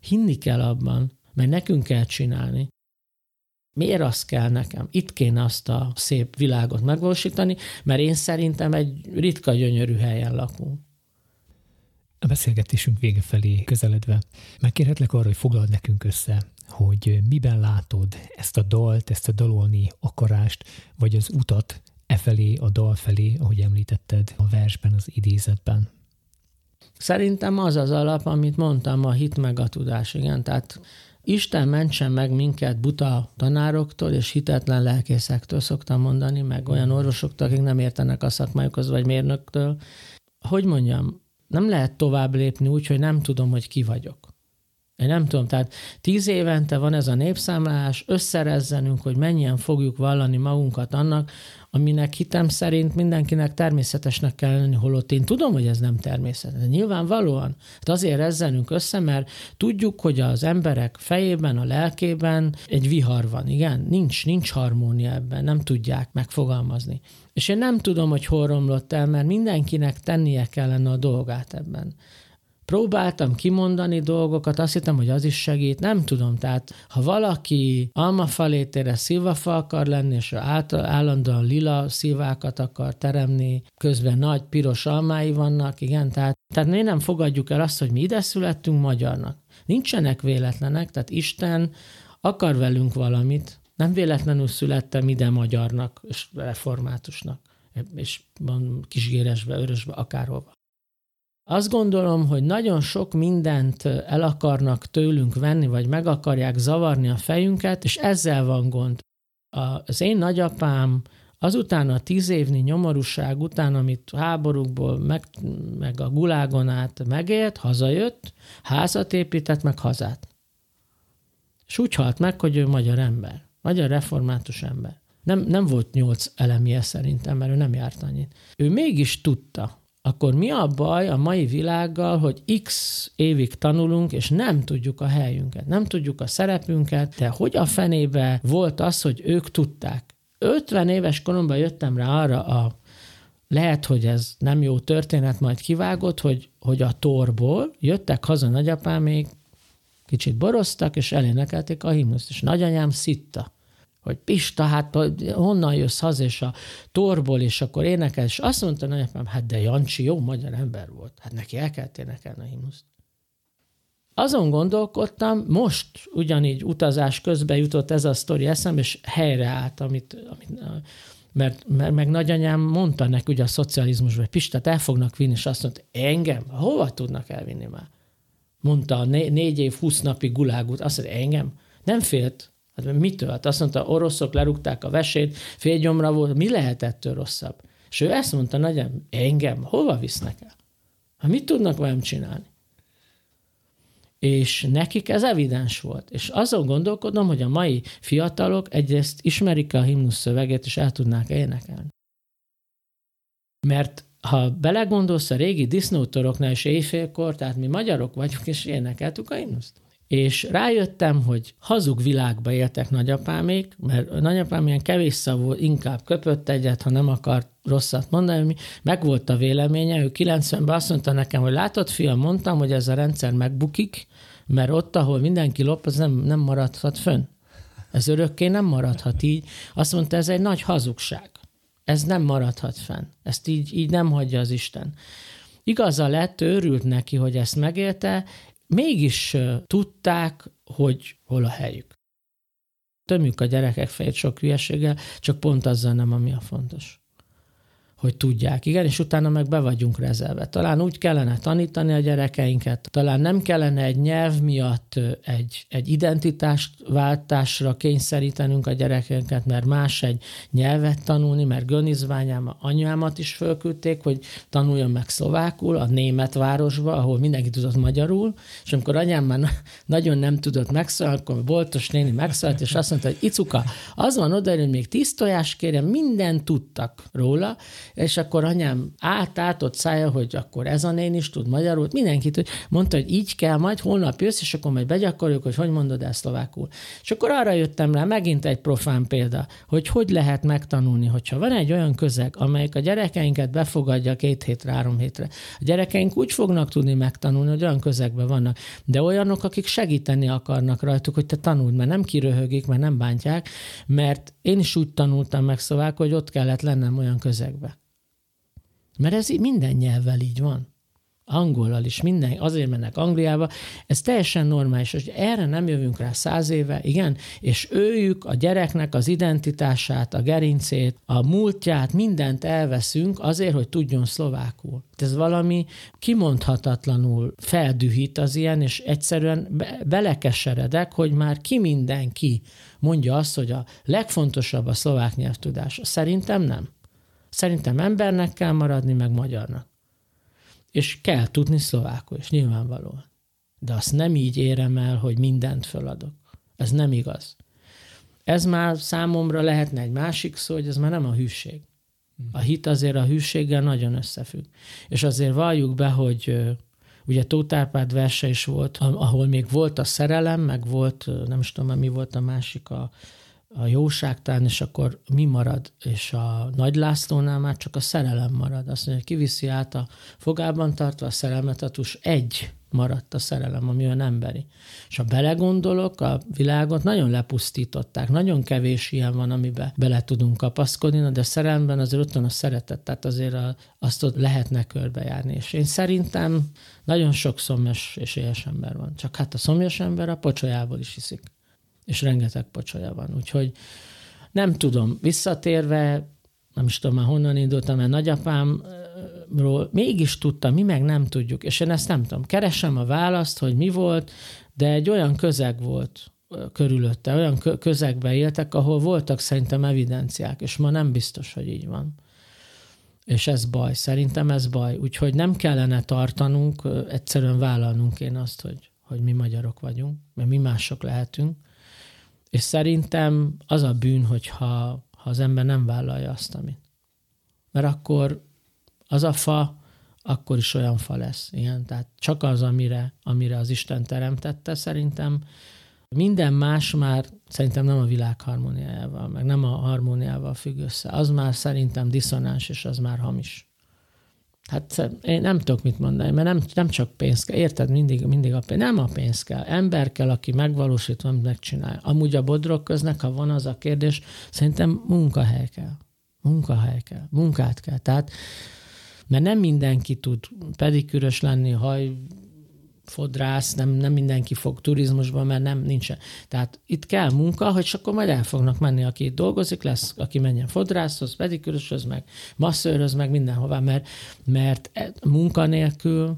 hinni kell abban, mert nekünk kell csinálni. Miért azt kell nekem? Itt kéne azt a szép világot megvalósítani, mert én szerintem egy ritka, gyönyörű helyen lakunk. A beszélgetésünk vége felé közeledve, megkérhetlek arra, hogy foglald nekünk össze, hogy miben látod ezt a dalt, ezt a dalolni akarást, vagy az utat efelé, a dal felé, ahogy említetted a versben, az idézetben? Szerintem az az alap, amit mondtam, a hit meg a tudás, igen, tehát Isten mentsen meg minket buta tanároktól és hitetlen lelkészektől, szoktam mondani, meg olyan orvosoktól, akik nem értenek a szakmájukhoz, vagy mérnöktől. Hogy mondjam, nem lehet tovább lépni úgy, hogy nem tudom, hogy ki vagyok. Én nem tudom, tehát 10 évente van ez a népszámlálás, összerezzenünk, hogy mennyien fogjuk vallani magunkat annak, aminek hitem szerint mindenkinek természetesnek kell lenni, holott én tudom, hogy ez nem természetes. Nyilvánvalóan. Hát azért rezzenünk össze, mert tudjuk, hogy az emberek fejében, a lelkében egy vihar van. Igen, nincs harmónia ebben, nem tudják megfogalmazni. És én nem tudom, hogy hol romlott el, mert mindenkinek tennie kellene a dolgát ebben. Próbáltam kimondani dolgokat, azt hittem, hogy az is segít, nem tudom. Tehát, ha valaki almafalétére szilvafa akar lenni, és állandóan lila szilvákat akar teremni, közben nagy piros almái vannak, igen, tehát mi nem fogadjuk el azt, hogy mi ide születtünk magyarnak. Nincsenek véletlenek, tehát Isten akar velünk valamit, nem véletlenül születtem ide magyarnak és reformátusnak, és Kisgéresbe, Örösbe, akárhova. Azt gondolom, hogy nagyon sok mindent el akarnak tőlünk venni, vagy meg akarják zavarni a fejünket, és ezzel van gond. Az én nagyapám azután a 10 évnyi nyomorúság után, amit háborúkból, meg a gulágon át megélt, hazajött, házat épített, meg hazát. És úgy halt meg, hogy ő magyar ember, magyar református ember. Nem volt 8 elemje szerintem, mert ő nem járt annyit. Ő mégis tudta. Akkor mi a baj a mai világgal, hogy x évig tanulunk, és nem tudjuk a helyünket, nem tudjuk a szerepünket, de hogy a fenébe volt az, hogy ők tudták. 50 éves koromban jöttem rá arra lehet, hogy ez nem jó történet, majd kivágott, hogy a torból jöttek haza nagyapámék, kicsit boroztak, és elénekelték a himnuszt, és nagyanyám szitta, hogy Pista, hát honnan jössz haza, és a torból, és akkor énekel, és azt mondta nagyapám, hát de Jancsi jó magyar ember volt, hát neki el kellett énekelni a himnuszt. Azon gondolkodtam, most ugyanígy utazás közben jutott ez a sztori eszembe, és helyreállt, mert meg nagyanyám mondta neki ugye a szocializmusban, hogy Pistát el fognak vinni, és azt mondta, engem? Hova tudnak elvinni már? Mondta a 4 év 20 napig gulágút, azt mondta, engem? Nem félt. Hát mitől? Hát azt mondta, oroszok lerúgták a vesét, félgyomra volt, mi lehet ettől rosszabb? És ő ezt mondta, nagyem, engem, hova visznek el? Hát mit tudnak velem csinálni? És nekik ez evidens volt. És azon gondolkodom, hogy a mai fiatalok egyrészt ismerik a himnusz szöveget, és el tudnák énekelni. Mert ha belegondolsz a régi disznótoroknál és éjfélkor, tehát mi magyarok vagyunk, és énekeltük a himnuszt. És rájöttem, hogy hazug világba éltek nagyapámék, mert nagyapám ilyen kevés szavú, inkább köpött egyet, ha nem akart rosszat mondani. Meg volt a véleménye, ő 90-ben azt mondta nekem, hogy látod, fiam, mondtam, hogy ez a rendszer megbukik, mert ott, ahol mindenki lop, az nem maradhat fönn. Ez örökké nem maradhat így. Azt mondta, ez egy nagy hazugság. Ez nem maradhat fenn. Ezt így nem hagyja az Isten. Igaza lett, örült neki, hogy ezt megélte, mégis tudták, hogy hol a helyük. Tömjük a gyerekek fejét sok hülyeséggel, csak pont azzal nem, ami a fontos. Hogy tudják. Igen, és utána meg be vagyunk rezelve. Talán úgy kellene tanítani a gyerekeinket, talán nem kellene egy nyelv miatt egy identitásváltásra kényszerítenünk a gyerekeinket, mert más egy nyelvet tanulni, mert Gönnizbányámat, anyámat is fölküldték, hogy tanuljon meg szlovákul a német városba, ahol mindenki tudott magyarul, és amikor anyám már nagyon nem tudott megszólalni, akkor a boltos néni megszólalt, és azt mondta, hogy Icuka, az van oda, hogy még 10 tojást kérem, mindent tudtak róla, és akkor anyám átátott szája, hogy akkor ez a nén is tud magyarul, mindenkit mondta, hogy így kell, majd holnap jössz, és akkor majd begyakoroljuk, hogy mondod el szlovákul. És akkor arra jöttem rá, megint egy profán példa, hogy lehet megtanulni, hogyha van egy olyan közeg, amelyik a gyerekeinket befogadja 2 hétre, 3 hétre. A gyerekeink úgy fognak tudni megtanulni, hogy olyan közegben vannak, de olyanok, akik segíteni akarnak rajtuk, hogy te tanuld, mert nem kiröhögik, mert nem bántják, mert én is úgy tanultam meg szlovákul, hogy ott kellett lennem olyan közegben. Mert ez minden nyelvvel így van. angollal is, minden, azért mennek Angliába, ez teljesen normális, és erre nem jövünk rá 100 éve, igen, és őjük a gyereknek az identitását, a gerincét, a múltját, mindent elveszünk azért, hogy tudjon szlovákul. Ez valami kimondhatatlanul feldühít az ilyen, és egyszerűen belekeseredek, hogy már ki mindenki mondja azt, hogy a legfontosabb a szlovák nyelvtudás. Szerintem nem. Szerintem embernek kell maradni, meg magyarnak. És kell tudni szlovákul, és nyilvánvalóan. De azt nem így érem el, hogy mindent feladok. Ez nem igaz. Ez már számomra lehetne egy másik szó, hogy ez már nem a hűség. A hit azért a hűséggel nagyon összefügg. És azért valljuk be, hogy ugye Tóth Árpád verse is volt, ahol még volt a szerelem, meg volt, nem is tudom, mi volt a másik, a jóságtán, és akkor mi marad, és a Nagy Lászlónál már csak a szerelem marad. Azt mondja, hogy kiviszi át a fogában tartva a szerelmet, atus egy maradt a szerelem, ami olyan emberi. És ha belegondolok, a világot nagyon lepusztították, nagyon kevés ilyen van, amiben bele tudunk kapaszkodni, de a szerelemben azért ott van a szeretet, tehát azért azt ott lehetne körbejárni. És én szerintem nagyon sok szomjas és éhes ember van. Csak hát a szomjas ember a pocsolyából is iszik. És rengeteg pocsolya van. Úgyhogy nem tudom, visszatérve, nem is tudom már honnan indultam, mert nagyapámról mégis tudtam, mi meg nem tudjuk, és én ezt nem tudom. Keresem a választ, hogy mi volt, de egy olyan közeg volt körülötte, olyan közegben éltek, ahol voltak szerintem evidenciák, és ma nem biztos, hogy így van. És ez baj, szerintem ez baj. Úgyhogy nem kellene tartanunk, egyszerűen vállalnunk én azt, hogy mi magyarok vagyunk, mert mi mások lehetünk. És szerintem az a bűn, hogyha az ember nem vállalja azt, amit. Mert akkor az a fa, akkor is olyan fa lesz. Igen? Tehát csak az, amire az Isten teremtette, szerintem minden más már szerintem nem a világ harmóniájával, meg nem a harmóniával függ össze. Az már szerintem diszonáns, és az már hamis. Hát én nem tudok mit mondani, mert nem csak pénz kell, érted, mindig a pénz. Nem a pénz kell, ember kell, aki megvalósít, amit megcsinálja. Amúgy a Bodrogköznek, ha van az a kérdés, szerintem munkahely kell, munkát kell. Tehát, mert nem mindenki tud pedikűrös lenni, hajfodrász, nem mindenki fog turizmusba, mert nincsen. Tehát itt kell munka, hogy akkor majd el fognak menni, aki itt dolgozik, lesz, aki menjen fodrászhoz, pedikűröshöz, meg masszőrhöz, meg mindenhová, mert munkanélkül,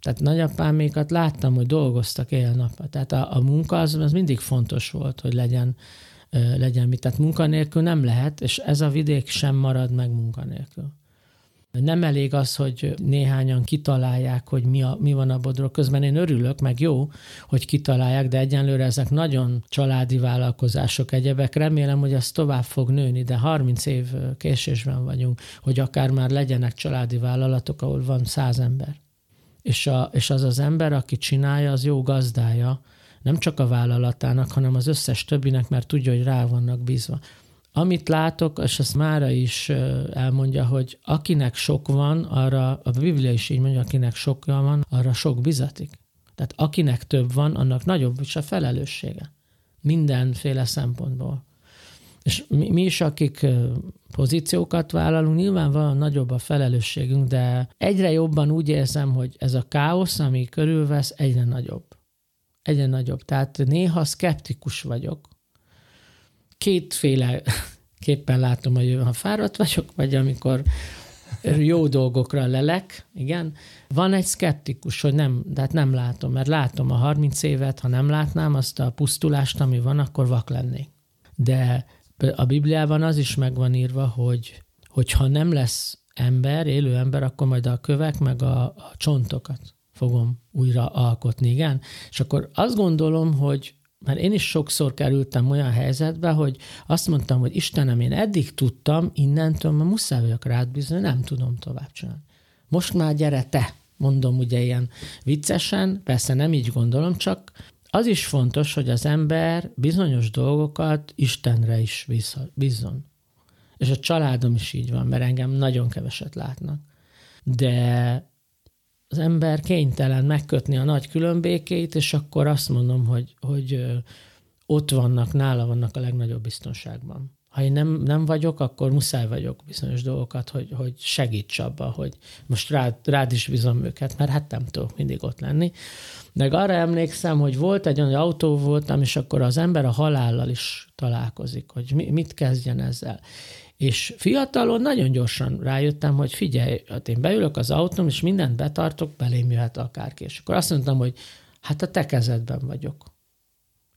tehát nagyapámékat láttam, hogy dolgoztak éjjel-nappal. Tehát a munka az mindig fontos volt, hogy legyen mit. Tehát munkanélkül nem lehet, és ez a vidék sem marad meg munkanélkül. Nem elég az, hogy néhányan kitalálják, hogy mi van a Bodrogköz. Én örülök, meg jó, hogy kitalálják, de egyenlőre ezek nagyon családi vállalkozások, egyebek. Remélem, hogy ez tovább fog nőni, de 30 év késésben vagyunk, hogy akár már legyenek családi vállalatok, ahol van 100 ember. És az az ember, aki csinálja, az jó gazdája, nem csak a vállalatának, hanem az összes többinek, mert tudja, hogy rá vannak bízva. Amit látok, és ezt Márai is elmondja, hogy akinek sok van, arra, a Biblia is így mondja, akinek sokja van, arra sok bizatik. Tehát akinek több van, annak nagyobb is a felelőssége. Mindenféle szempontból. És mi is, akik pozíciókat vállalunk, nyilvánvalóan nagyobb a felelősségünk, de egyre jobban úgy érzem, hogy ez a káosz, ami körülvesz, egyre nagyobb. Egyre nagyobb. Tehát néha szkeptikus vagyok. Kétféleképpen látom a jövő, ha fáradt vagyok, vagy amikor jó dolgokra lelek, igen. Van egy szkeptikus, hogy nem látom, mert látom a 30 évet, ha nem látnám azt a pusztulást, ami van, akkor vak lennék. De a Bibliában az is meg van írva, hogy ha nem lesz ember, élő ember, akkor majd a kövek meg a csontokat fogom újra alkotni, igen. És akkor azt gondolom, hogy mert én is sokszor kerültem olyan helyzetbe, hogy azt mondtam, hogy Istenem, én eddig tudtam, innentől már muszáj vagyok rád bízni, nem tudom tovább csinálni. Most már gyere te, mondom ugye ilyen viccesen, persze nem így gondolom, csak az is fontos, hogy az ember bizonyos dolgokat Istenre is bízzon. És a családom is így van, mert engem nagyon keveset látnak. De az ember kénytelen megkötni a nagy különbékét, és akkor azt mondom, hogy ott vannak, nála vannak a legnagyobb biztonságban. ha én nem vagyok, akkor muszáj vagyok bizonyos dolgokat, hogy segíts abba, hogy most rád is bízom őket, mert hát nem tudok mindig ott lenni. Meg arra emlékszem, hogy volt egy olyan autó voltam, és akkor az ember a halállal is találkozik, hogy mit kezdjen ezzel. És fiatalon nagyon gyorsan rájöttem, hogy figyelj, hát én beülök az autóm, és mindent betartok, belém jöhet akárki. És akkor azt mondtam, hogy hát a te kezedben vagyok.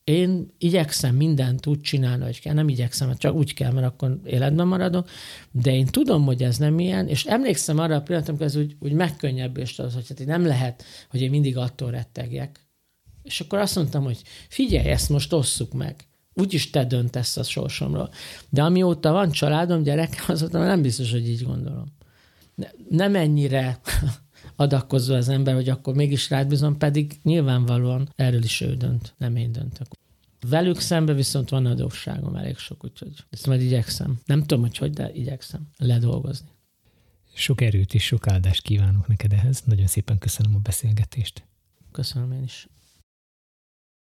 Én igyekszem mindent úgy csinálni, hogy kell. Nem igyekszem, csak úgy kell, mert akkor életben maradok. De én tudom, hogy ez nem ilyen, és emlékszem arra a pillanatom, hogy ez úgy megkönnyebbést az, hogy hát nem lehet, hogy én mindig attól rettegjek. És akkor azt mondtam, hogy figyelj, ezt most osszuk meg. Úgyis te döntesz a sorsomról. De amióta van családom, gyerekem, azóta nem biztos, hogy így gondolom. Nem ennyire adakozó az ember, hogy akkor mégis rád bízom, pedig nyilvánvalóan erről is ő dönt, nem én döntök. Velük szemben viszont van adósságom elég sok, úgyhogy ezt majd igyekszem. Nem tudom, hogy de igyekszem ledolgozni. Sok erőt és sok áldást kívánok neked ehhez. Nagyon szépen köszönöm a beszélgetést. Köszönöm én is.